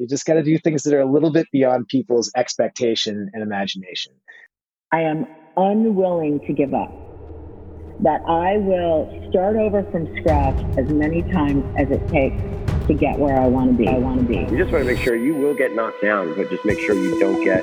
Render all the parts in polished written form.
You just got to do things that are a little bit beyond people's expectation and imagination. I am unwilling to give up, that I will start over from scratch as many times as it takes to get where I want to be. You just want to make sure you will get knocked down, but just make sure you don't get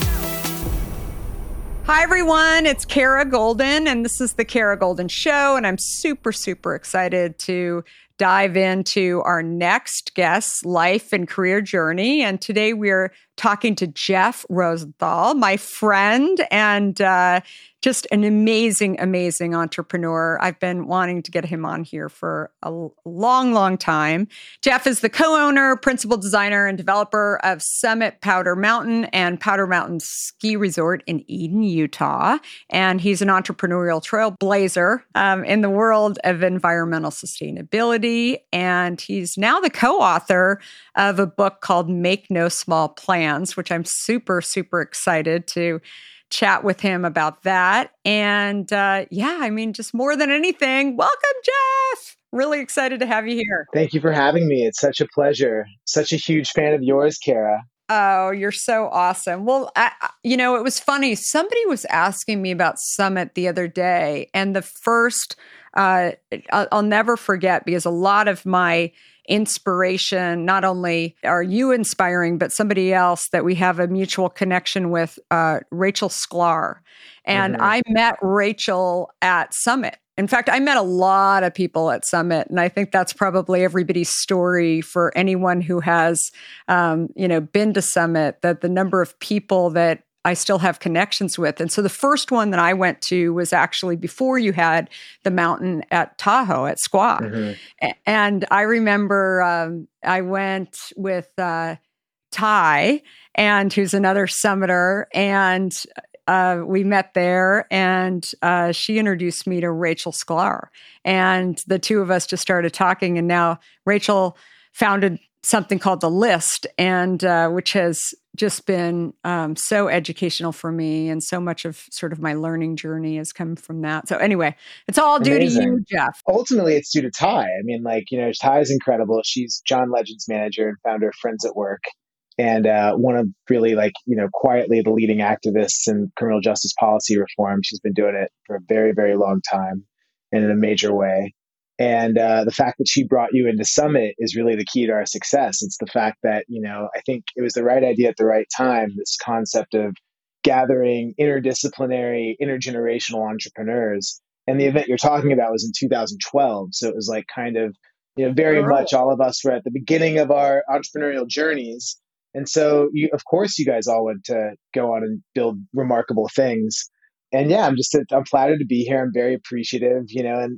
Hi, everyone. It's Kara Goldin, and this is the Kara Goldin Show, and I'm super, super excited to dive into our next guest's life and career journey. And today we're talking to Jeff Rosenthal, my friend, and just an amazing, amazing entrepreneur. I've been wanting to get him on here for a long, long time. Jeff is the co-owner, principal designer, and developer of Summit Powder Mountain and Powder Mountain Ski Resort in Eden, Utah. And he's an entrepreneurial trailblazer in the world of environmental sustainability. And he's now the co-author of a book called Make No Small Plans, which I'm super, super excited to chat with him about that. And just more than anything, welcome, Jeff. Really excited to have you here. Thank you for having me. It's such a pleasure. Such a huge fan of yours, Kara. Oh, you're so awesome. Well, I it was funny. Somebody was asking me about Summit the other day, and the first, I'll never forget, because a lot of my inspiration, not only are you inspiring, but somebody else that we have a mutual connection with, Rachel Sklar. And I met Rachel at Summit. In fact, I met a lot of people at Summit, and I think that's probably everybody's story for anyone who has, been to Summit, that the number of people that I still have connections with. And so the first one that I went to was actually before you had the mountain at Tahoe at Squaw. And I remember I went with Ty, and who's another summiter, and we met there, and she introduced me to Rachel Sklar. And the two of us just started talking, and now Rachel founded something called The List, and which has just been so educational for me, and so much of sort of my learning journey has come from that. So anyway, it's all due to you, Jeff. Ultimately, it's due to Ty. I mean, Ty is incredible. She's John Legend's manager and founder of Friends at Work, and one of really quietly the leading activists in criminal justice policy reform. She's been doing it for a very, very long time, and in a major way. And the fact that she brought you into Summit is really the key to our success. It's the fact that, I think it was the right idea at the right time, this concept of gathering interdisciplinary, intergenerational entrepreneurs. And the event you're talking about was in 2012. So it was very much all of us were at the beginning of our entrepreneurial journeys. And so, you guys all went to go on and build remarkable things. And yeah, I'm flattered to be here. I'm very appreciative,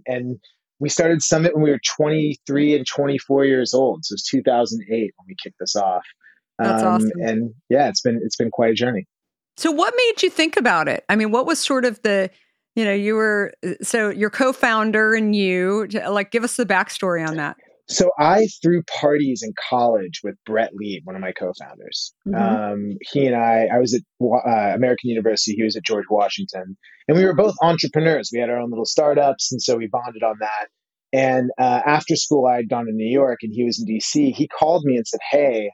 and we started Summit when we were 23 and 24 years old. So it's 2008 when we kicked this off. That's awesome. And yeah, it's been quite a journey. So what made you think about it? I mean, what was sort of the, your co-founder and you, give us the backstory on that. So I threw parties in college with Brett Lee, one of my co-founders. He and I was at American University. He was at George Washington. And we were both entrepreneurs. We had our own little startups. And so we bonded on that. And after school, I had gone to New York and he was in DC. He called me and said, hey,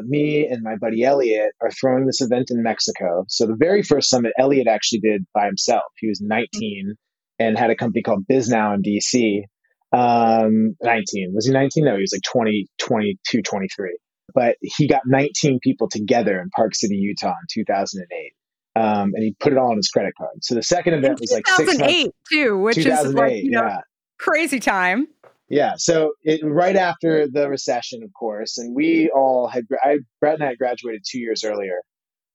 me and my buddy Elliot are throwing this event in Mexico. So the very first Summit Elliot actually did by himself. He was 19 and had a company called BizNow in DC. 19. Was he 19? No, he was 20, 22, 23. But he got 19 people together in Park City, Utah in 2008. And he put it all on his credit card. So the second event was 2008 too, which is crazy time. Yeah. So right after the recession, of course, and we all had, Brett and I had graduated 2 years earlier.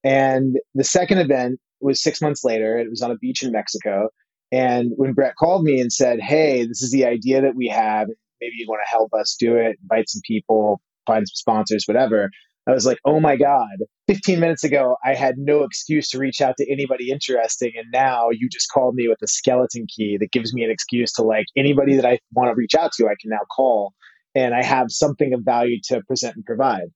And the second event was 6 months later. It was on a beach in Mexico. And when Brett called me and said, hey, this is the idea that we have, maybe you want to help us do it, invite some people, find some sponsors, whatever. I was like, oh my God, 15 minutes ago, I had no excuse to reach out to anybody interesting. And now you just called me with a skeleton key that gives me an excuse to, like, anybody that I want to reach out to, I can now call. And I have something of value to present and provide.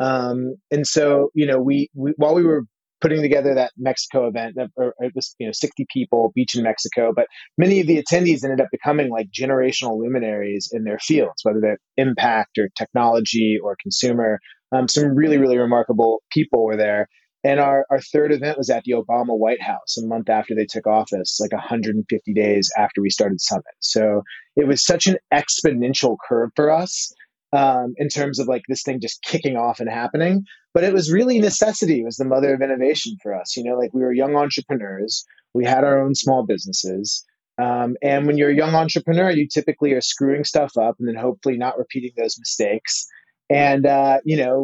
And so, you know, we while we were putting together that Mexico event, it was, 60 people, beach in Mexico, but many of the attendees ended up becoming like generational luminaries in their fields, whether they're impact or technology or consumer. Some really, really remarkable people were there. And our third event was at the Obama White House a month after they took office, like 150 days after we started Summit. So it was such an exponential curve for us. In terms of like this thing just kicking off and happening. But it was really necessity was the mother of innovation for us. You know, like we were young entrepreneurs, we had our own small businesses. And when you're a young entrepreneur, you typically are screwing stuff up and then hopefully not repeating those mistakes. And,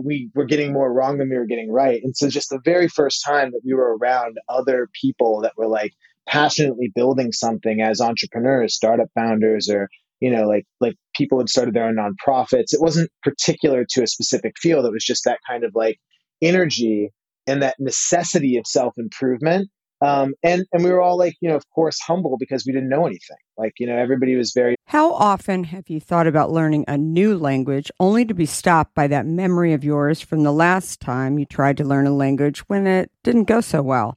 we were getting more wrong than we were getting right. And so just the very first time that we were around other people that were like passionately building something as entrepreneurs, startup founders, or like people had started their own nonprofits. It wasn't particular to a specific field. It was just that kind of like energy and that necessity of self-improvement. And we were all like, of course, humble because we didn't know anything. Like, everybody was very... How often have you thought about learning a new language only to be stopped by that memory of yours from the last time you tried to learn a language when it didn't go so well?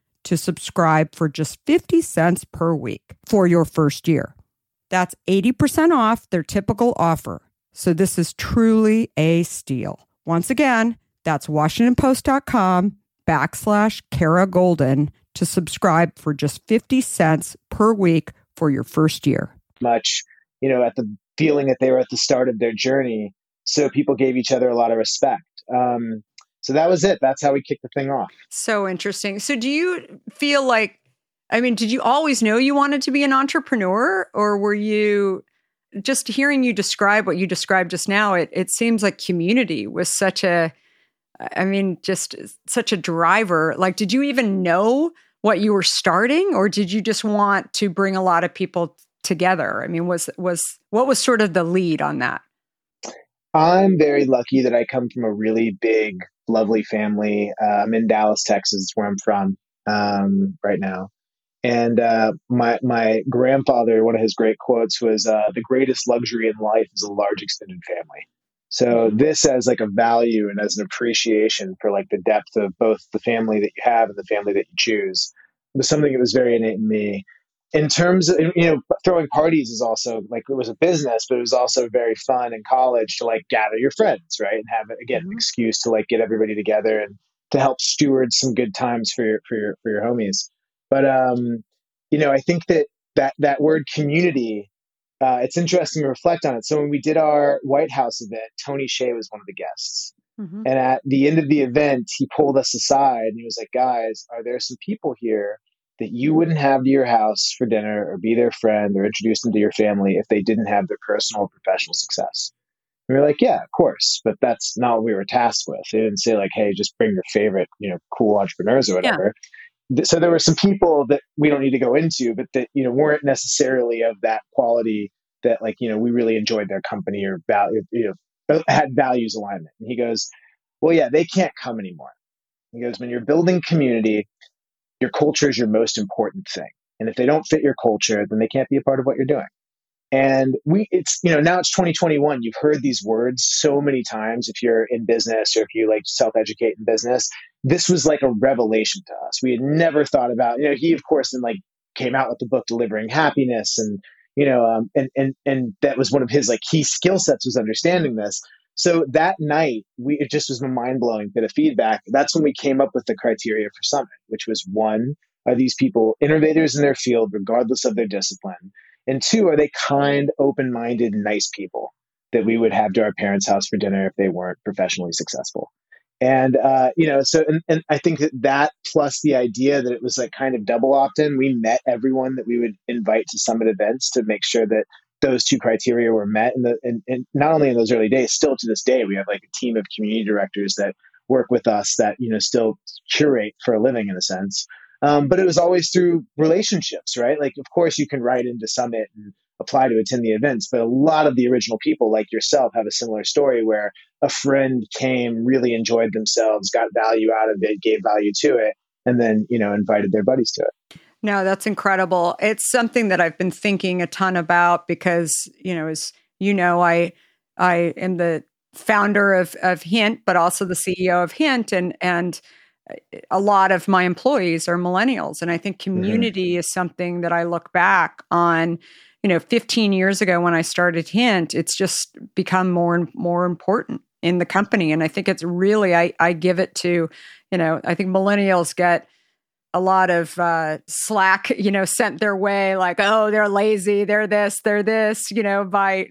to subscribe for just 50 cents per week for your first year. That's 80% off their typical offer, so this is truly a steal. Once again, that's washingtonpost.com/Kara Goldin to subscribe for just 50 cents per week for your first year. Much, you know, at the feeling that they were at the start of their journey. So people gave each other a lot of respect. So that was it. That's how we kicked the thing off. So interesting. So do you feel like, I mean, did you always know you wanted to be an entrepreneur, or were you just hearing you describe what you described just now? It seems like community was such a, I mean, just such a driver. Like, did you even know what you were starting, or did you just want to bring a lot of people together? I mean, what was sort of the lead on that? I'm very lucky that I come from a really big, lovely family. I'm in Dallas, Texas, where I'm from right now. And my grandfather, one of his great quotes was, the greatest luxury in life is a large extended family. So this has like a value and as an appreciation for like the depth of both the family that you have and the family that you choose. It was something that was very innate in me. In terms of, you know, throwing parties is also like, it was a business, but it was also very fun in college to like gather your friends, right? And have, again, an excuse to like get everybody together and to help steward some good times for your homies. But, you know, I think that word community, it's interesting to reflect on it. So when we did our White House event, Tony Hsieh was one of the guests. Mm-hmm. And at the end of the event, he pulled us aside and he was like, guys, are there some people here that you wouldn't have to your house for dinner or be their friend or introduce them to your family if they didn't have their personal or professional success? And we were like, yeah, of course. But that's not what we were tasked with. They didn't say like, hey, just bring your favorite, you know, cool entrepreneurs or whatever. Yeah. So there were some people that we don't need to go into, but that, you know, weren't necessarily of that quality that like, you know, we really enjoyed their company or value, you know, had values alignment. And he goes, well, yeah, they can't come anymore. He goes, when you're building community, your culture is your most important thing. And if they don't fit your culture, then they can't be a part of what you're doing. And it's, you know, now it's 2021. You've heard these words so many times. If you're in business or if you like self-educate in business, this was like a revelation to us. We had never thought about, you know, he of course then like came out with the book Delivering Happiness, and, you know, and that was one of his like key skill sets was understanding this. So that night it just was a mind-blowing bit of feedback. That's when we came up with the criteria for Summit, which was 1, are these people innovators in their field, regardless of their discipline? And 2, are they kind, open-minded, nice people that we would have to our parents' house for dinner if they weren't professionally successful? And, you know, so, and I think that plus the idea that it was like kind of double opt-in, we met everyone that we would invite to Summit events to make sure that those 2 criteria were met. And not only in those early days, still to this day, we have like a team of community directors that work with us that, you know, still curate for a living in a sense. But it was always through relationships, right? Like, of course, you can write into Summit and apply to attend the events, but a lot of the original people like yourself have a similar story where a friend came, really enjoyed themselves, got value out of it, gave value to it, and then, you know, invited their buddies to it. No, that's incredible. It's something that I've been thinking a ton about because, you know, as you know, I am the founder of Hint, but also the CEO of Hint, and a lot of my employees are millennials. And I think community is something that I look back on, 15 years ago when I started Hint, it's just become more and more important in the company. And I think it's really, I give it to, I think millennials get a lot of slack, sent their way, like, oh, they're lazy, they're this, by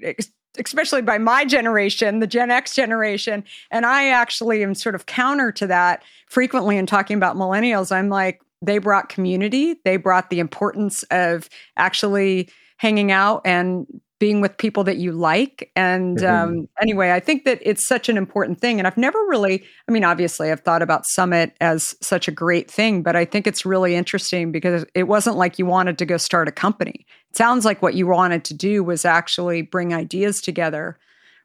especially by my generation, the Gen X generation. And I actually am sort of counter to that frequently in talking about millennials. I'm like, they brought community. They brought the importance of actually hanging out and being with people that you like. And anyway, I think that it's such an important thing. And I've never really, obviously I've thought about Summit as such a great thing, but I think it's really interesting because it wasn't like you wanted to go start a company. It sounds like what you wanted to do was actually bring ideas together,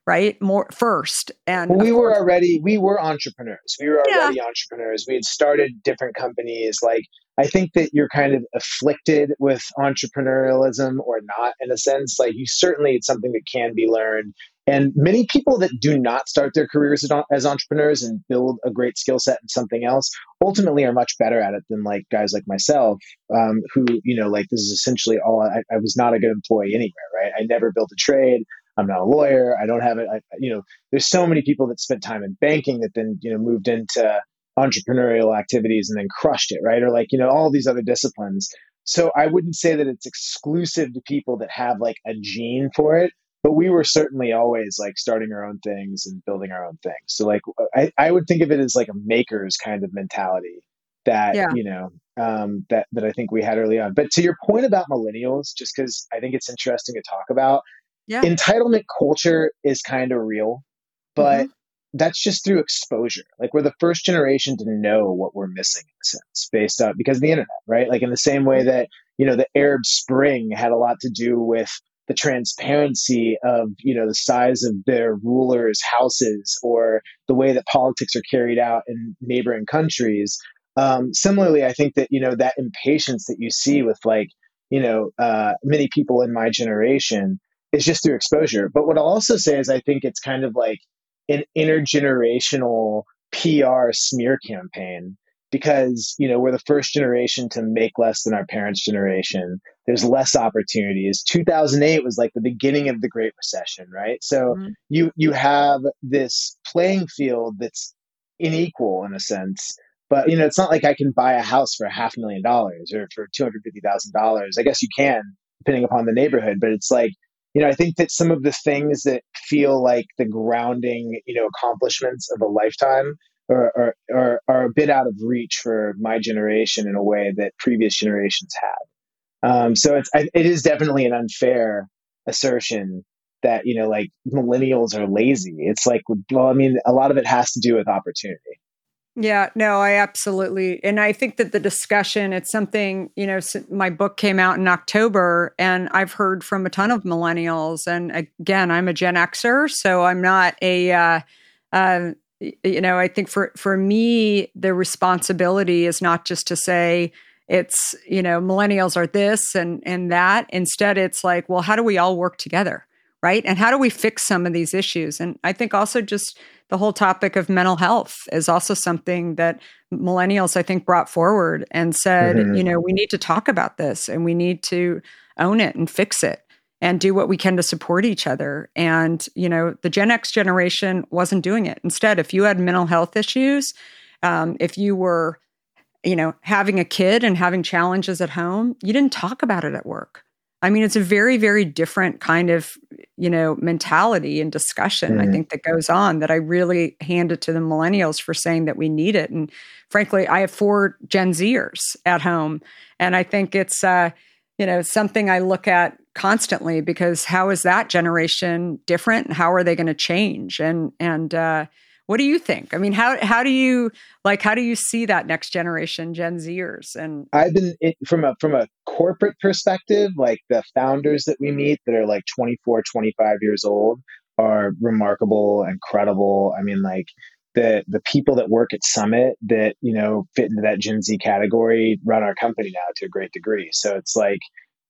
right? More first. And well, we were entrepreneurs. We were already entrepreneurs. We had started different companies. Like, I think that you're kind of afflicted with entrepreneurialism or not, in a sense. Like, you certainly, it's something that can be learned. And many people that do not start their careers as entrepreneurs and build a great skill set in something else ultimately are much better at it than like guys like myself, who, this is essentially all, I was not a good employee anywhere, right? I never built a trade. I'm not a lawyer. I don't have it. There's so many people that spent time in banking that then, moved into entrepreneurial activities and then crushed it, right? Or like, all these other disciplines. So I wouldn't say that it's exclusive to people that have like a gene for it, but we were certainly always like starting our own things and building our own things. So like, I would think of it as like a maker's kind of mentality that, that I think we had early on. But to your point about millennials, just because I think it's interesting to talk about, entitlement culture is kind of real, but that's just through exposure. Like, we're the first generation to know what we're missing in a sense, based on because of the internet, right? Like, in the same way that, the Arab Spring had a lot to do with the transparency of, the size of their rulers' houses or the way that politics are carried out in neighboring countries. Similarly, I think that, that impatience that you see with like, many people in my generation is just through exposure. But what I'll also say is I think it's kind of like an intergenerational PR smear campaign because, we're the first generation to make less than our parents' generation. There's less opportunities. 2008 was like the beginning of the Great Recession, right? So you have this playing field that's unequal in a sense, but, it's not like I can buy a house for $500,000 or for $250,000. I guess you can, depending upon the neighborhood, but it's like, I think that some of the things that feel like the grounding, accomplishments of a lifetime are a bit out of reach for my generation in a way that previous generations had. So it is definitely an unfair assertion that, like millennials are lazy. It's like, well, a lot of it has to do with opportunity. Yeah, no, I absolutely. And I think that the discussion, it's something, my book came out in October and I've heard from a ton of millennials. And again, I'm a Gen Xer, so I'm not a, I think for me, the responsibility is not just to say it's, millennials are this and that. Instead, it's like, well, how do we all work together? Right? And how do we fix some of these issues? And I think also just the whole topic of mental health is also something that millennials, I think, brought forward and said, we need to talk about this and we need to own it and fix it and do what we can to support each other. And, the Gen X generation wasn't doing it. Instead, if you had mental health issues, if you were, having a kid and having challenges at home, you didn't talk about it at work. It's a very, very different kind of, mentality and discussion, I think, that goes on that I really hand it to the millennials for saying that we need it. And frankly, I have 4 Gen Zers at home. And I think it's, something I look at constantly because how is that generation different and how are they going to change? And what do you think? How do you see that next generation Gen Zers? And I've been from a corporate perspective, like the founders that we meet that are like 24, 25 years old are remarkable, incredible. The people that work at Summit that, fit into that Gen Z category run our company now to a great degree. So it's like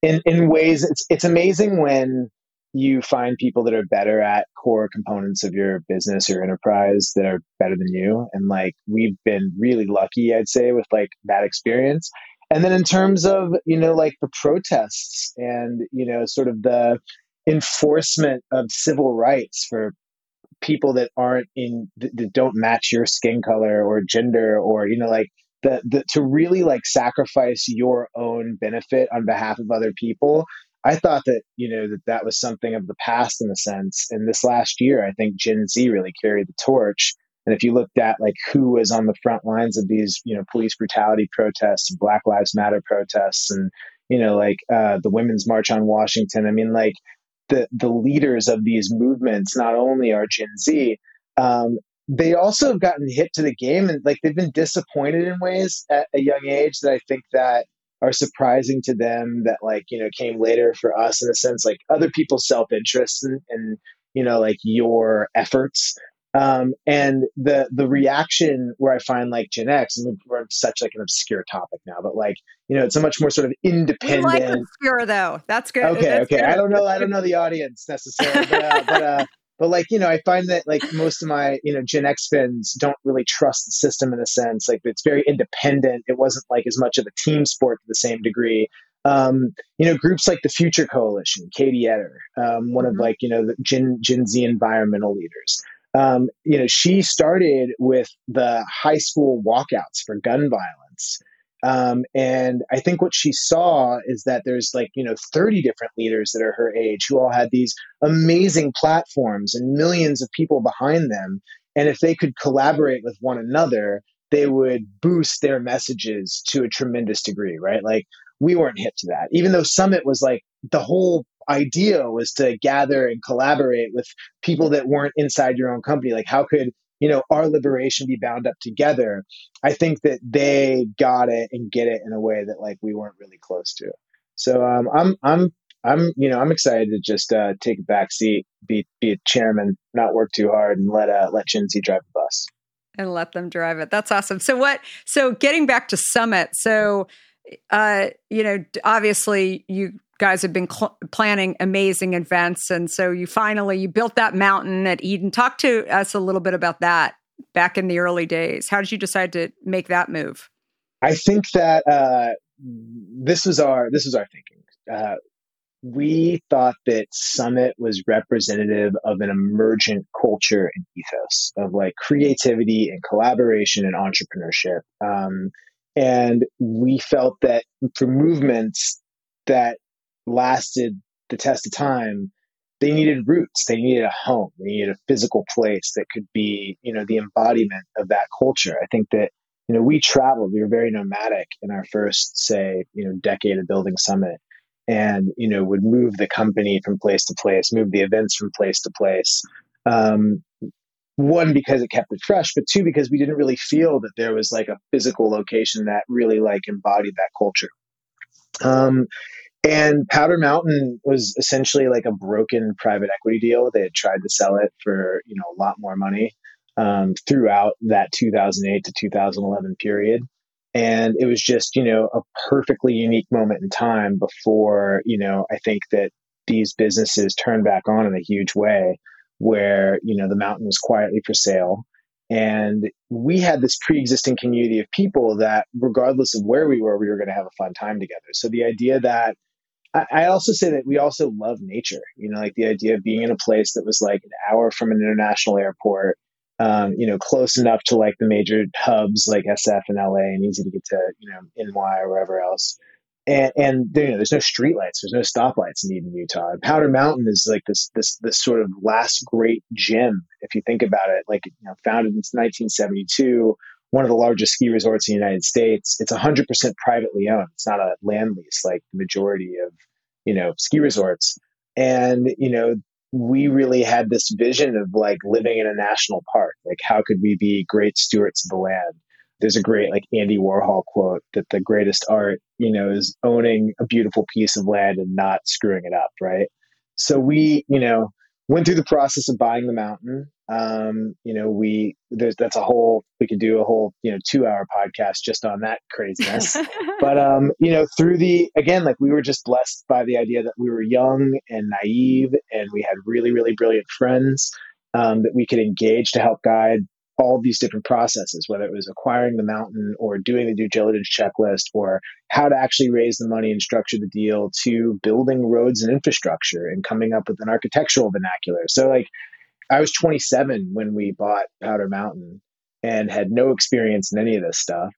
in ways it's amazing when you find people that are better at core components of your business or enterprise that are better than you. And like, we've been really lucky, I'd say, with like that experience. And then in terms of, you know, like the protests and, you know, sort of the enforcement of civil rights for people that aren't in, that don't match your skin color or gender, or, you know, like the to really like sacrifice your own benefit on behalf of other people. I thought that, you know, that was something of the past in a sense. And this last year, I think Gen Z really carried the torch. And if you looked at like who was on the front lines of these, you know, police brutality protests, and Black Lives Matter protests, and, you know, like the Women's March on Washington. I mean, like the leaders of these movements not only are Gen Z, they also have gotten hit to the game, and like they've been disappointed in ways at a young age that I think that are surprising to them, that like, you know, came later for us in a sense, like other people's self-interest and you know, like your efforts. And the reaction where I find like Gen X, and we're such like an obscure topic now, but like, you know, it's a much more sort of independent. We like obscure though. That's good. Okay. That's okay. Good. I don't know the audience necessarily, but like, you know, I find that like most of my, you know, Gen X fans don't really trust the system in a sense, like it's very independent. It wasn't like as much of a team sport to the same degree. You know, groups like the Future Coalition, Katie Etter, one of like, you know, the Gen Z environmental leaders. You know, she started with the high school walkouts for gun violence. And I think what she saw is that there's like, you know, 30 different leaders that are her age who all had these amazing platforms and millions of people behind them. And if they could collaborate with one another, they would boost their messages to a tremendous degree, right? Like we weren't hip to that, even though Summit was like the whole idea was to gather and collaborate with people that weren't inside your own company. Like how could, you know, our liberation be bound up together? I think that they got it and get it in a way that like we weren't really close to. So I'm you know, I'm excited to just take a back seat, be a chairman, not work too hard, and let Gen Z drive the bus. And let them drive it. That's awesome. So getting back to Summit, you know, obviously you guys have been planning amazing events. And so you built that mountain at Eden. Talk to us a little bit about that back in the early days. How did you decide to make that move? I think that this was our thinking. We thought that Summit was representative of an emergent culture and ethos of like creativity and collaboration and entrepreneurship. And we felt that for movements that lasted the test of time, they needed roots, they needed a home, they needed a physical place that could be, you know, the embodiment of that culture. I think that, you know, we traveled, we were very nomadic in our first, say, you know, decade of building Summit, and, you know, would move the company from place to place, move the events from place to place. One, because it kept it fresh, but two, because we didn't really feel that there was like a physical location that really like embodied that culture. And Powder Mountain was essentially like a broken private equity deal. They had tried to sell it for, you know, a lot more money throughout that 2008 to 2011 period. And it was just, you know, a perfectly unique moment in time before, you know, I think that these businesses turned back on in a huge way, where, you know, the mountain was quietly for sale. And we had this pre-existing community of people that regardless of where we were going to have a fun time together. So the idea that I also say that we also love nature, you know, like the idea of being in a place that was like an hour from an international airport, you know, close enough to like the major hubs like SF and LA, and easy to get to, you know, NY or wherever else. And you know, there's no streetlights, there's no stoplights in Eden, Utah. And Powder Mountain is like this sort of last great gem, if you think about it. Like, you know, founded in 1972, one of the largest ski resorts in the United States. It's 100% privately owned. It's not a land lease like the majority of, you know, ski resorts. And you know, we really had this vision of like living in a national park. Like, how could we be great stewards of the land? There's a great like Andy Warhol quote that the greatest art, you know, is owning a beautiful piece of land and not screwing it up, right? So we, you know, went through the process of buying the mountain. We could do a whole, 2-hour podcast just on that craziness. But, we were just blessed by the idea that we were young and naive, and we had really, really brilliant friends, that we could engage to help guide all these different processes, whether it was acquiring the mountain or doing the due diligence checklist or how to actually raise the money and structure the deal to building roads and infrastructure and coming up with an architectural vernacular. So I was 27 when we bought Powder Mountain and had no experience in any of this stuff.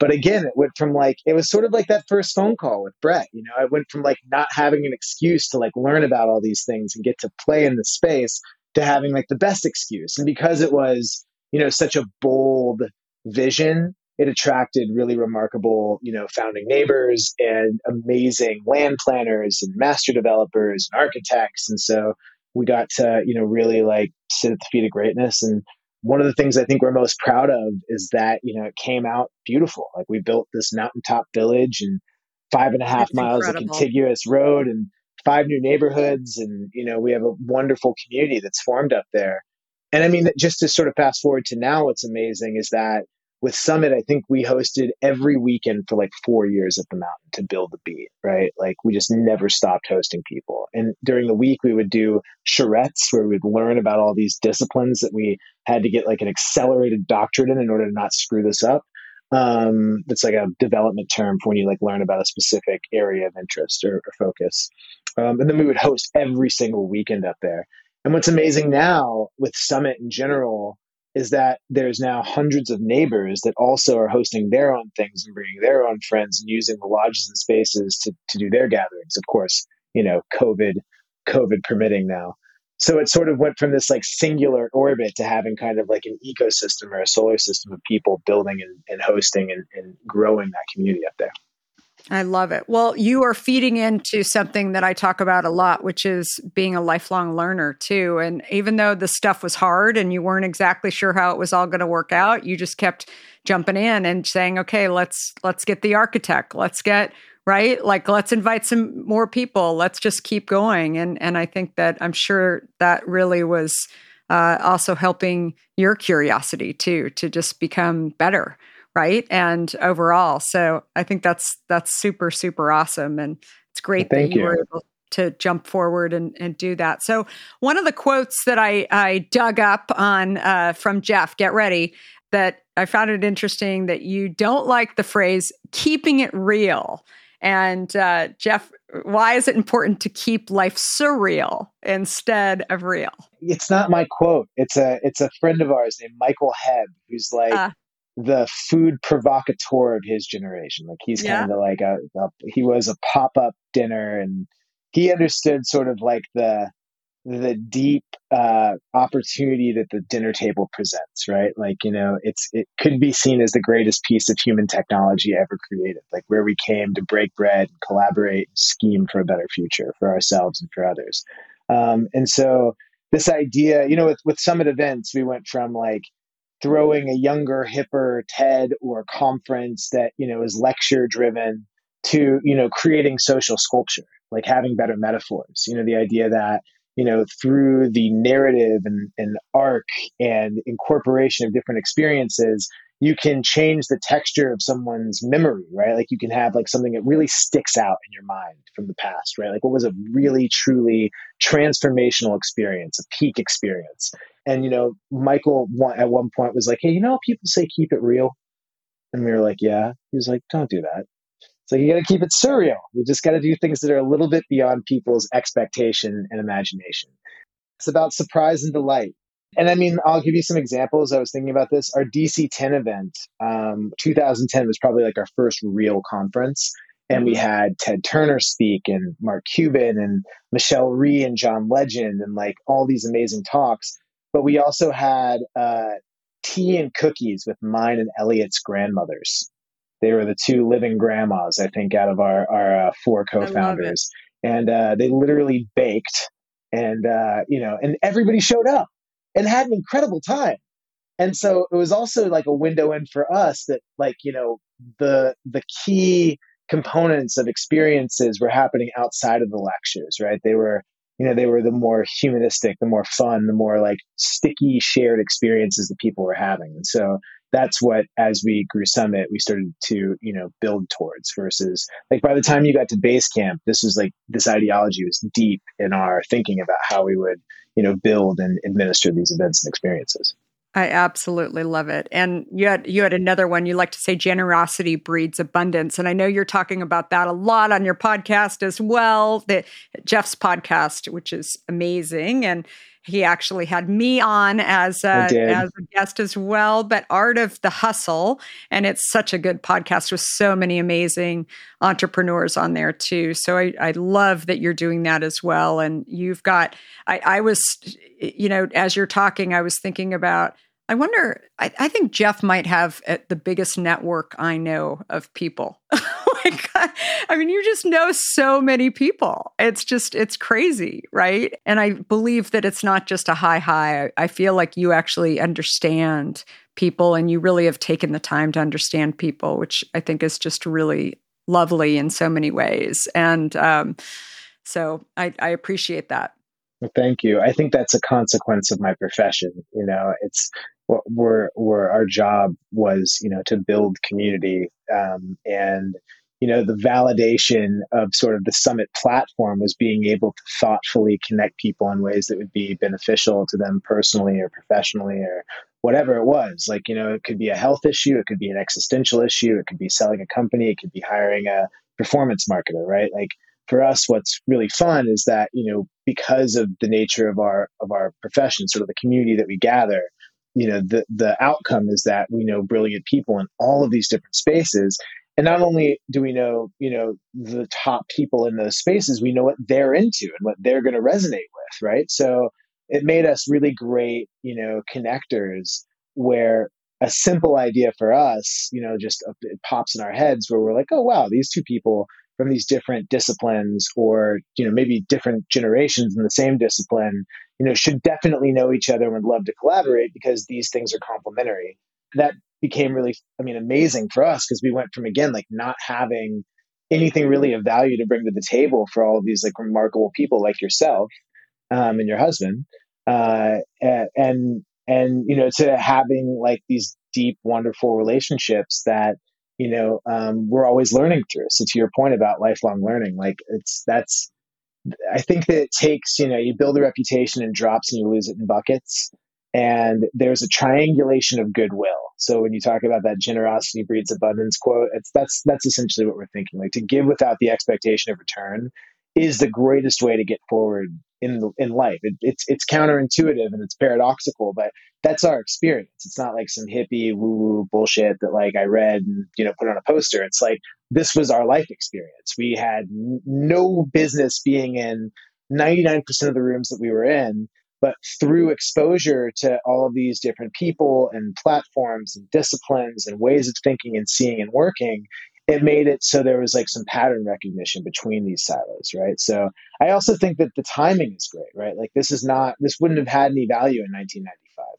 But again, it went from it was sort of like that first phone call with Brett. I went from not having an excuse to learn about all these things and get to play in the space to having the best excuse. And because it was, such a bold vision, it attracted really remarkable, founding neighbors and amazing land planners and master developers and architects. And so we got to, really sit at the feet of greatness. And one of the things I think we're most proud of is that, it came out beautiful. We built this mountaintop village and 5.5 miles of contiguous road and 5 new neighborhoods. And, we have a wonderful community that's formed up there. And just to sort of fast forward to now, what's amazing is that with Summit, I think we hosted every weekend for 4 years at the mountain to build the beat, right? We just never stopped hosting people. And during the week, we would do charrettes where we'd learn about all these disciplines that we had to get an accelerated doctorate in order to not screw this up. It's a development term for when you learn about a specific area of interest or focus. And then we would host every single weekend up there. And what's amazing now with Summit in general is that there's now hundreds of neighbors that also are hosting their own things and bringing their own friends and using the lodges and spaces to do their gatherings. Of course, COVID permitting now. So it sort of went from this singular orbit to having kind of an ecosystem or a solar system of people building and hosting and growing that community up there. I love it. Well, you are feeding into something that I talk about a lot, which is being a lifelong learner too. And even though the stuff was hard and you weren't exactly sure how it was all going to work out, you just kept jumping in and saying, okay, let's get the architect. Let's get, right? Let's invite some more people. Let's just keep going. And I think that I'm sure that really was also helping your curiosity too, to just become better. Right. And overall. So I think that's super, super awesome. And it's great that you were able to jump forward and do that. So one of the quotes that I dug up on from Jeff, get ready, that I found it interesting that you don't like the phrase keeping it real. And Jeff, why is it important to keep life surreal instead of real? It's not my quote. It's a friend of ours named Michael Hebb, who's the food provocateur of his generation. He's kind of he was a pop-up dinner, and he understood sort of the deep opportunity that the dinner table presents, right? It could be seen as the greatest piece of human technology ever created, where we came to break bread, collaborate, scheme for a better future for ourselves and for others. And so this idea, with Summit events, we went from throwing a younger, hipper TED or conference that, is lecture driven to, creating social sculpture, having better metaphors, the idea that, through the narrative and arc and incorporation of different experiences, you can change the texture of someone's memory, right? You can have something that really sticks out in your mind from the past, right? What was a really, truly transformational experience, a peak experience. And, Michael at one point was like, hey, people say keep it real. And we were like, yeah. He was like, don't do that. It's you got to keep it surreal. You just got to do things that are a little bit beyond people's expectation and imagination. It's about surprise and delight. And I'll give you some examples. I was thinking about this. Our DC10 event, 2010 was probably our first real conference. And we had Ted Turner speak and Mark Cuban and Michelle Rhee and John Legend and all these amazing talks. But we also had tea and cookies with mine and Elliot's grandmothers. They were the two living grandmas, I think, out of our 4 co-founders. And they literally baked and everybody showed up and had an incredible time. And so it was also a window in for us that the key components of experiences were happening outside of the lectures, right? They were you know, they were the more humanistic, the more fun, the more like sticky shared experiences that people were having. And so that's what, as we grew Summit, we started to, you know, build towards, versus like by the time you got to base camp, this was like, this ideology was deep in our thinking about how we would, you know, build and administer these events and experiences. I absolutely love it. And you had another one. You like to say generosity breeds abundance. And I know you're talking about that a lot on your podcast as well, the Jeff's podcast, which is amazing. And he actually had me on as a guest as well, but Art of the Hustle. And it's such a good podcast with so many amazing entrepreneurs on there too. So I love that you're doing that as well. And you've got, I was, you know, as you're talking, I was thinking about, I wonder, I think Jeff might have the biggest network I know of people. Like, I mean, you just know so many people. It's just, it's crazy, right? And I believe that it's not just a high. I feel like you actually understand people, and you really have taken the time to understand people, which I think is just really lovely in so many ways. And so I appreciate that. Well, thank you. I think that's a consequence of my profession. You know, it's what our job was, you know, to build community. And, you know, the validation of sort of the Summit platform was being able to thoughtfully connect people in ways that would be beneficial to them personally or professionally or whatever it was. Like, you know, it could be a health issue. It could be an existential issue. It could be selling a company. It could be hiring a performance marketer, right? Like, for us, what's really fun is that, you know, because of the nature of our profession, sort of the community that we gather, you know, the outcome is that we know brilliant people in all of these different spaces. And not only do we know, you know, the top people in those spaces, we know what they're into and what they're going to resonate with, right? So it made us really great, you know, connectors, where a simple idea for us, you know, just it pops in our heads where we're like, oh, wow, these two people from these different disciplines, or, you know, maybe different generations in the same discipline, you know, should definitely know each other and would love to collaborate because these things are complementary. That became really, I mean, amazing for us, because we went from, again, like not having anything really of value to bring to the table for all of these like remarkable people like yourself and your husband, and you know, to having like these deep, wonderful relationships that, you know, we're always learning through. So to your point about lifelong learning, like I think that it takes, you know, you build a reputation in drops and you lose it in buckets. And there's a triangulation of goodwill. So when you talk about that generosity breeds abundance quote, that's essentially what we're thinking. Like, to give without the expectation of return is the greatest way to get forward in life. It's counterintuitive and it's paradoxical, but that's our experience. It's not like some hippie woo-woo bullshit that like I read and, you know, put on a poster. It's like, this was our life experience. We had no business being in 99% of the rooms that we were in, but through exposure to all of these different people and platforms and disciplines and ways of thinking and seeing and working, it made it so there was like some pattern recognition between these silos, right? So I also think that the timing is great, right? Like, this wouldn't have had any value in 1995.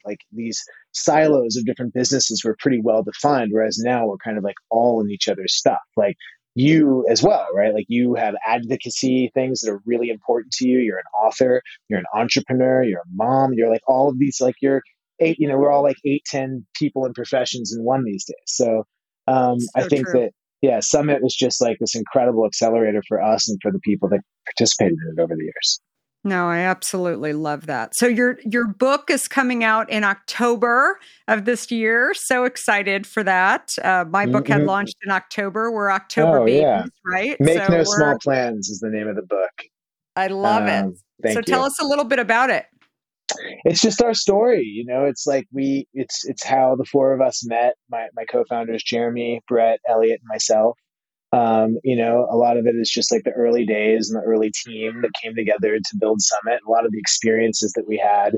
Like, these silos of different businesses were pretty well defined, whereas now we're kind of like all in each other's stuff. Like, you as well, right? Like, you have advocacy things that are really important to you. You're an author, you're an entrepreneur, you're a mom, you're like all of these, like you're eight, you know, we're all like 8-10 people in professions in one these days. So, I think true. That, yeah, Summit was just like this incredible accelerator for us and for the people that participated in it over the years. No, I absolutely love that. So your book is coming out in October of this year. So excited for that. My book had launched in October. We're October babies, yeah. Right? Make No Small Plans is the name of the book. I love it. So tell us a little bit about it. It's just our story, you know. It's like it's how the four of us met. My co-founders, Jeremy, Brett, Elliot, and myself. You know, a lot of it is just like the early days and the early team that came together to build Summit. A lot of the experiences that we had,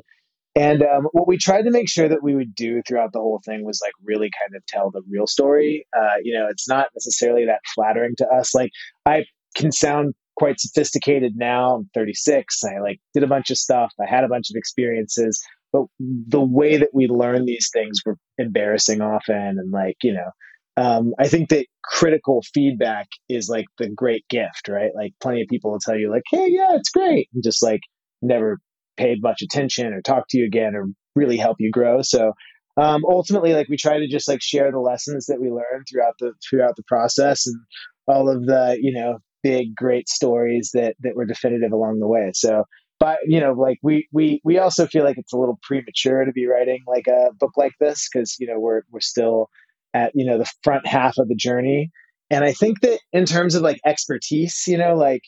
and what we tried to make sure that we would do throughout the whole thing was like really kind of tell the real story. You know, it's not necessarily that flattering to us. Like, I can sound quite sophisticated now. I'm 36. I like did a bunch of stuff. I had a bunch of experiences, but the way that we learned these things were embarrassing often. And like, you know, I think that critical feedback is like the great gift, right? Like plenty of people will tell you like, hey, yeah, it's great. And just like never paid much attention or talk to you again or really help you grow. So ultimately, like we try to just like share the lessons that we learned throughout the process and all of the, you know, big, great stories that were definitive along the way. So, but you know, like we also feel like it's a little premature to be writing like a book like this, because, you know, we're still at, you know, the front half of the journey. And I think that in terms of like expertise, you know, like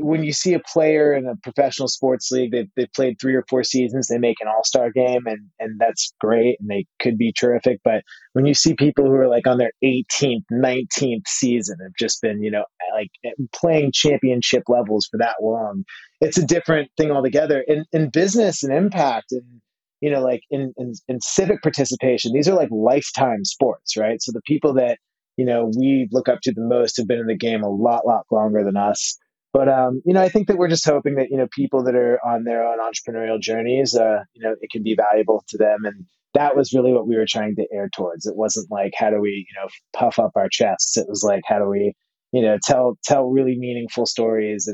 when you see a player in a professional sports league, they've played 3 or 4 seasons, they make an all-star game, and that's great, and they could be terrific. But when you see people who are like on their 18th, 19th season, have just been, you know, like playing championship levels for that long, it's a different thing altogether. In business and impact and, you know, like in civic participation, these are like lifetime sports, right? So the people that, you know, we look up to the most have been in the game a lot longer than us. But, you know, I think that we're just hoping that, you know, people that are on their own entrepreneurial journeys, you know, it can be valuable to them. And that was really what we were trying to air towards. It wasn't like, how do we, you know, puff up our chests? It was like, how do we, you know, tell really meaningful stories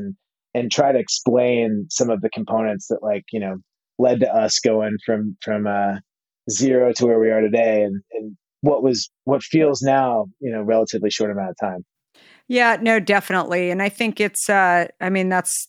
and try to explain some of the components that, like, you know, led to us going from zero to where we are today and what feels now, you know, relatively short amount of time. Yeah, no, definitely. And I think it's, I mean, that's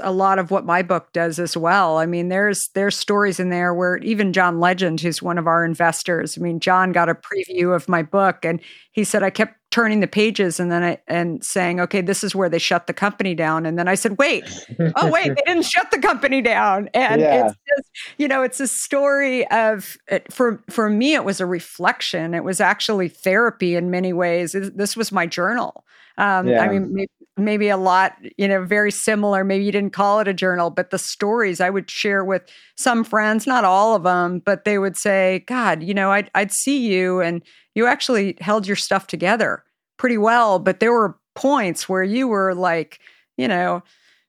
a lot of what my book does as well. I mean, there's stories in there where even John Legend, who's one of our investors, I mean, John got a preview of my book and he said, I kept turning the pages and saying, okay, this is where they shut the company down. And then I said, wait, they didn't shut the company down. And It's just, you know, it's a story of, for me, it was a reflection. It was actually therapy in many ways. This was my journal. I mean, maybe a lot, you know, very similar. Maybe you didn't call it a journal, but the stories I would share with some friends, not all of them, but they would say, God, you know, I'd see you and you actually held your stuff together pretty well, but there were points where you were like, you know,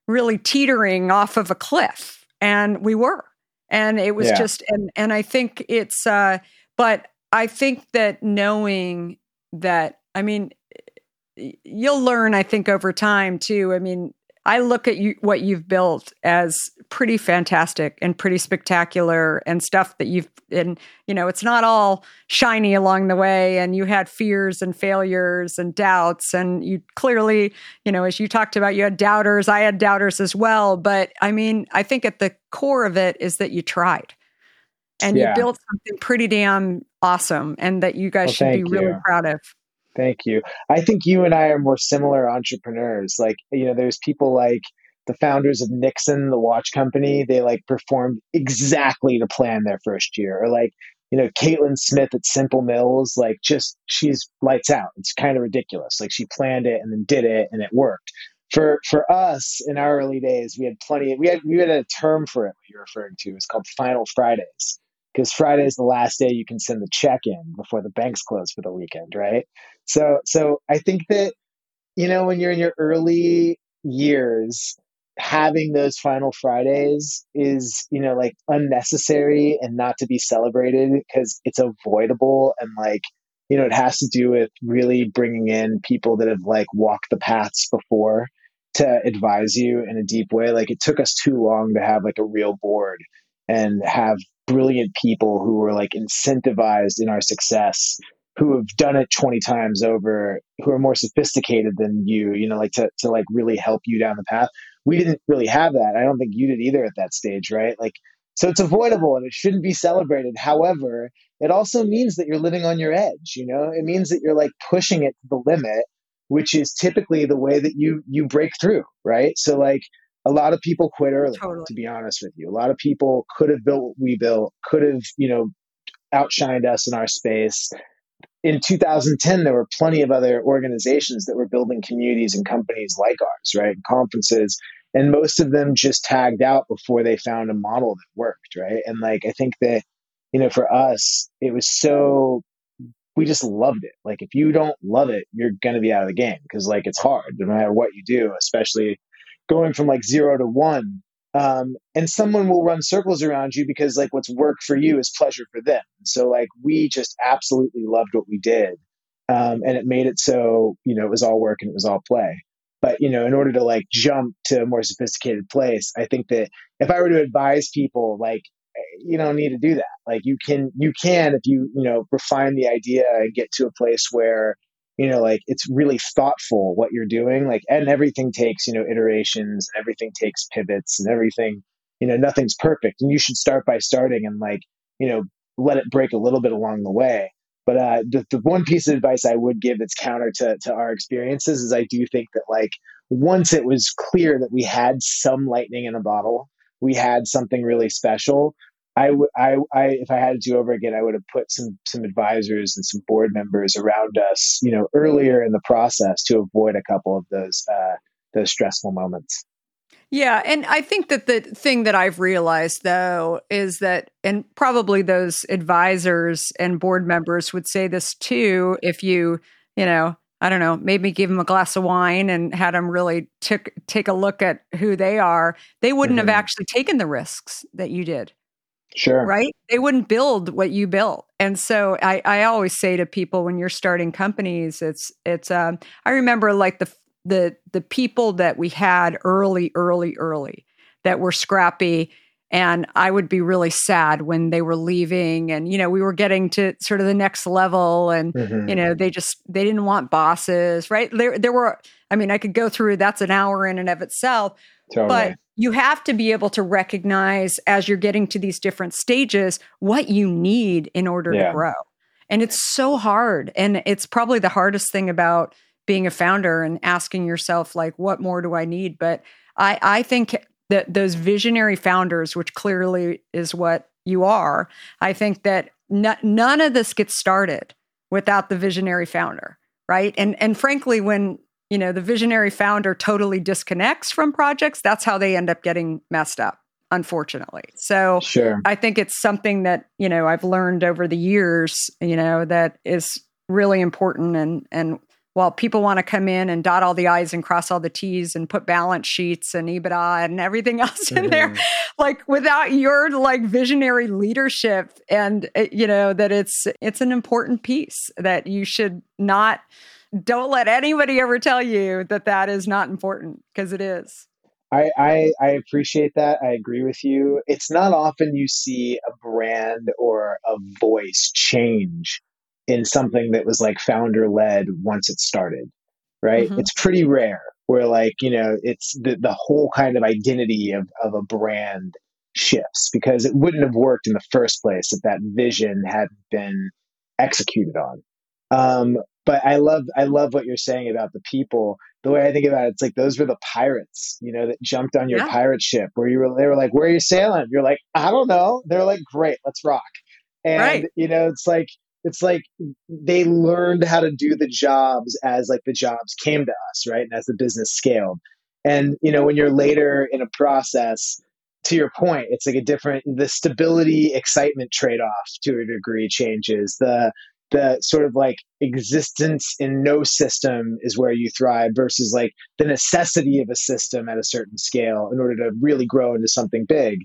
really teetering off of a cliff, and we were, and it was just, and I think it's, but I think that knowing that, I mean, you'll learn, I think, over time too. I mean, I look at what you've built as pretty fantastic and pretty spectacular and stuff that and you know, it's not all shiny along the way, and you had fears and failures and doubts, and you clearly, you know, as you talked about, you had doubters, I had doubters as well. But I mean, I think at the core of it is that you tried and you built something pretty damn awesome and that you guys should be really proud of. Thank you. I think you and I are more similar entrepreneurs. Like, you know, there's people like the founders of Nixon, the watch company, they like performed exactly to plan their first year. Or like, you know, Caitlin Smith at Simple Mills, like just, she's lights out. It's kind of ridiculous. Like she planned it and then did it and it worked. For us in our early days, we had a term for it, what you're referring to. It's called Final Fridays. Because Friday is the last day you can send the check in before the banks close for the weekend, right? So I think that, you know, when you're in your early years, having those Final Fridays is, you know, like unnecessary and not to be celebrated because it's avoidable. And like, you know, it has to do with really bringing in people that have like walked the paths before to advise you in a deep way. Like it took us too long to have like a real board and have brilliant people who are like incentivized in our success, who have done it 20 times over, who are more sophisticated than you, you know, like to like really help you down the path. We didn't really have that. I don't think you did either at that stage, right? Like, so it's avoidable and it shouldn't be celebrated. However, it also means that you're living on your edge, you know, it means that you're like pushing it to the limit, which is typically the way that you break through, right? So like, a lot of people quit early, totally. To be honest with you. A lot of people could have built what we built, could have, you know, outshined us in our space. In 2010, there were plenty of other organizations that were building communities and companies like ours, right? Conferences. And most of them just tagged out before they found a model that worked, right? And like, I think that, you know, for us, it was so, we just loved it. Like, if you don't love it, you're going to be out of the game because like, it's hard no matter what you do, especially going from like 0 to 1 And someone will run circles around you because like what's work for you is pleasure for them. So like we just absolutely loved what we did. And it made it so, you know, it was all work and it was all play. But, you know, in order to like jump to a more sophisticated place, I think that if I were to advise people, like, you don't need to do that. Like you can, if you, you know, refine the idea and get to a place where, you know, like it's really thoughtful what you're doing, like, and everything takes, you know, iterations and everything takes pivots and everything, you know, nothing's perfect. And you should start by starting and like, you know, let it break a little bit along the way. But the one piece of advice I would give that's counter to our experiences is I do think that like once it was clear that we had some lightning in a bottle, we had something really special. If I had to do over again, I would have put some advisors and some board members around us, you know, earlier in the process to avoid a couple of those stressful moments. Yeah. And I think that the thing that I've realized, though, is that, and probably those advisors and board members would say this too, if you, you know, I don't know, maybe give them a glass of wine and had them really take a look at who they are, they wouldn't have actually taken the risks that you did. Sure. Right? They wouldn't build what you built. And so I always say to people when you're starting companies, it's I remember like the people that we had early that were scrappy, and I would be really sad when they were leaving, and, you know, we were getting to sort of the next level, and, you know, they didn't want bosses, right? There were, I mean, I could go through, that's an hour in and of itself, totally. But you have to be able to recognize as you're getting to these different stages, what you need in order to grow. And it's so hard. And it's probably the hardest thing about being a founder and asking yourself, like, what more do I need? But I think that those visionary founders, which clearly is what you are, I think that none of this gets started without the visionary founder, right? And frankly, when, you know, the visionary founder totally disconnects from projects, that's how they end up getting messed up, unfortunately. So sure. I think it's something that, you know, I've learned over the years, you know, that is really important. And while people want to come in and dot all the I's and cross all the T's and put balance sheets and EBITDA and everything else in there, like without your like visionary leadership, and you know, that it's an important piece that you should not, don't let anybody ever tell you that that is not important, because it is. I appreciate that. I agree with you. It's not often you see a brand or a voice change in something that was like founder led once it started, right? It's pretty rare where like, you know, it's the whole kind of identity of a brand shifts, because it wouldn't have worked in the first place if that vision hadn't been executed on. But I love what you're saying about the people. The way I think about it, it's like those were the pirates, you know, that jumped on your pirate ship where they were like, where are you sailing? You're like, I don't know. They're like, great, let's rock. And you know, it's like they learned how to do the jobs as like the jobs came to us, right? And as the business scaled. And, you know, when you're later in a process, to your point, it's like the stability, excitement trade-off to a degree changes. The sort of like existence in no system is where you thrive versus like the necessity of a system at a certain scale in order to really grow into something big.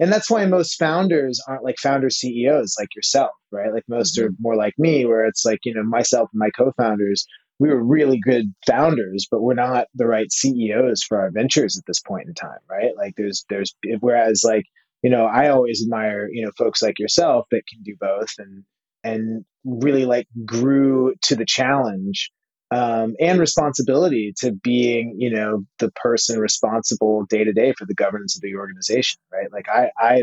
And that's why most founders aren't like founder CEOs like yourself, right? Like most are more like me, where it's like, you know, myself and my co-founders, we were really good founders, but we're not the right CEOs for our ventures at this point in time, right? Like there's, whereas like, you know, I always admire, you know, folks like yourself that can do both and really like grew to the challenge and responsibility to being, you know, the person responsible day to day for the governance of the organization, right? Like I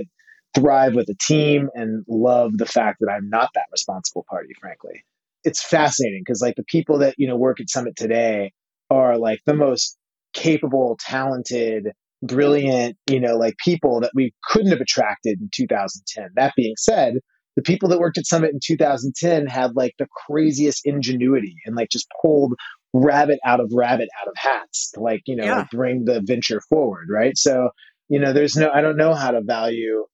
thrive with a team and love the fact that I'm not that responsible party, frankly. It's fascinating because like the people that, you know, work at Summit today are like the most capable, talented, brilliant, you know, like people that we couldn't have attracted in 2010. That being said, the people that worked at Summit in 2010 had like the craziest ingenuity and like just pulled rabbit out of hats to like, you know, like bring the venture forward. Right. So, you know, I don't know how to value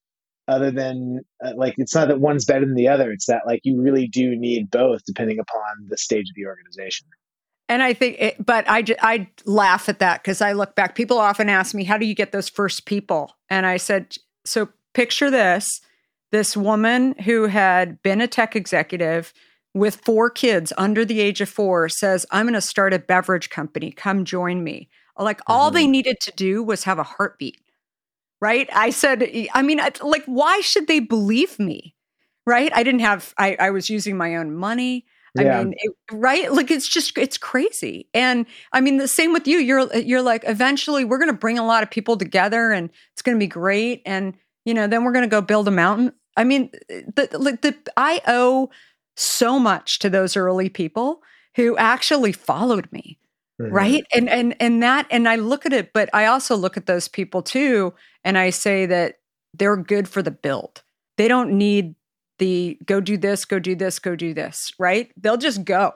other than like, it's not that one's better than the other. It's that like, you really do need both depending upon the stage of the organization. And I think, but I laugh at that because I look back. People often ask me, how do you get those first people? And I said, so picture this woman who had been a tech executive with 4 kids under the age of 4 says, I'm going to start a beverage company. Come join me. Like all they needed to do was have a heartbeat, right? I said, I mean, like, why should they believe me, right? I was using my own money. Yeah. I mean, right? Like, it's crazy. And I mean, the same with you. You're like, eventually we're going to bring a lot of people together and it's going to be great. And, you know, then we're going to go build a mountain. I mean, I owe so much to those early people who actually followed me. Mm-hmm. Right. And I look at it, but I also look at those people too. And I say that they're good for the build. They don't need the go do this, go do this, go do this. Right. They'll just go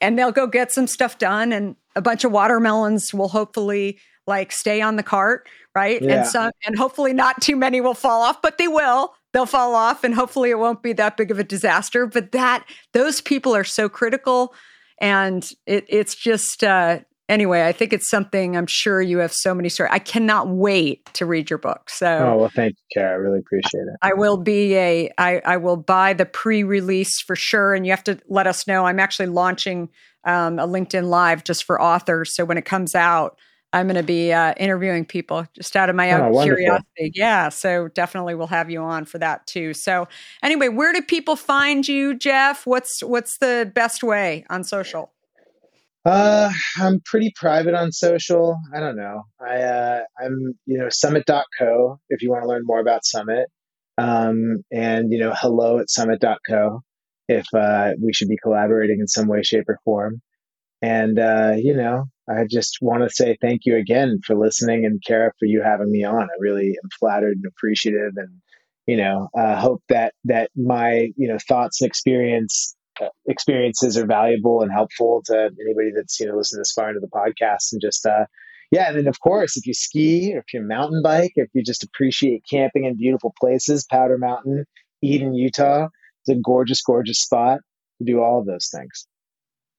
and they'll go get some stuff done. And a bunch of watermelons will hopefully like stay on the cart. Right. Yeah. And hopefully not too many will fall off, but they will. They'll fall off and hopefully it won't be that big of a disaster. But those people are so critical. And it's just, anyway, I think it's something. I'm sure you have so many stories. I cannot wait to read your book. So, oh, well, thank you, Kara. I really appreciate it. I will buy the pre-release for sure. And you have to let us know. I'm actually launching a LinkedIn Live just for authors. So when it comes out, I'm going to be interviewing people just out of my own curiosity. Yeah. So definitely we'll have you on for that too. So anyway, where do people find you, Jeff? What's the best way on social? I'm pretty private on social. I don't know. I'm, you know, summit.co if you want to learn more about Summit, and, you know, hello@summit.co if, we should be collaborating in some way, shape or form. And, you know, I just want to say thank you again for listening and Kara for you having me on. I really am flattered and appreciative, and you know, hope that my, you know, thoughts and experiences are valuable and helpful to anybody that's, you know, listening this far into the podcast. And just yeah, and then of course, if you ski or if you mountain bike, if you just appreciate camping in beautiful places, Powder Mountain, Eden, Utah, it's a gorgeous, gorgeous spot to do all of those things.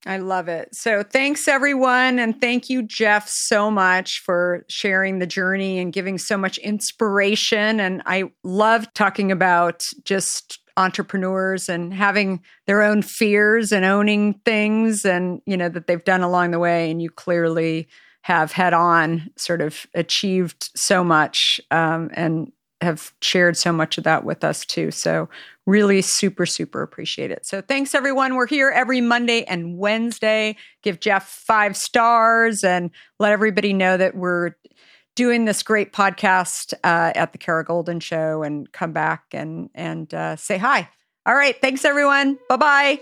I love it. So thanks, everyone. And thank you, Jeff, so much for sharing the journey and giving so much inspiration. And I love talking about just entrepreneurs and having their own fears and owning things and, you know, that they've done along the way. And you clearly have head on sort of achieved so much and have shared so much of that with us too. So really super, super appreciate it. So thanks everyone. We're here every Monday and Wednesday. Give Jeff 5 stars and let everybody know that we're doing this great podcast at the Kara Goldin Show, and come back and say hi. All right. Thanks everyone. Bye-bye.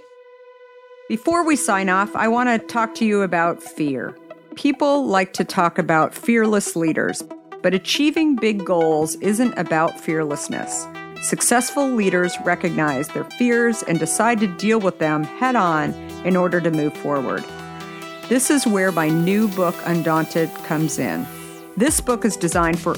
Before we sign off, I want to talk to you about fear. People like to talk about fearless leaders, but achieving big goals isn't about fearlessness. Successful leaders recognize their fears and decide to deal with them head on in order to move forward. This is where my new book, Undaunted, comes in. This book is designed for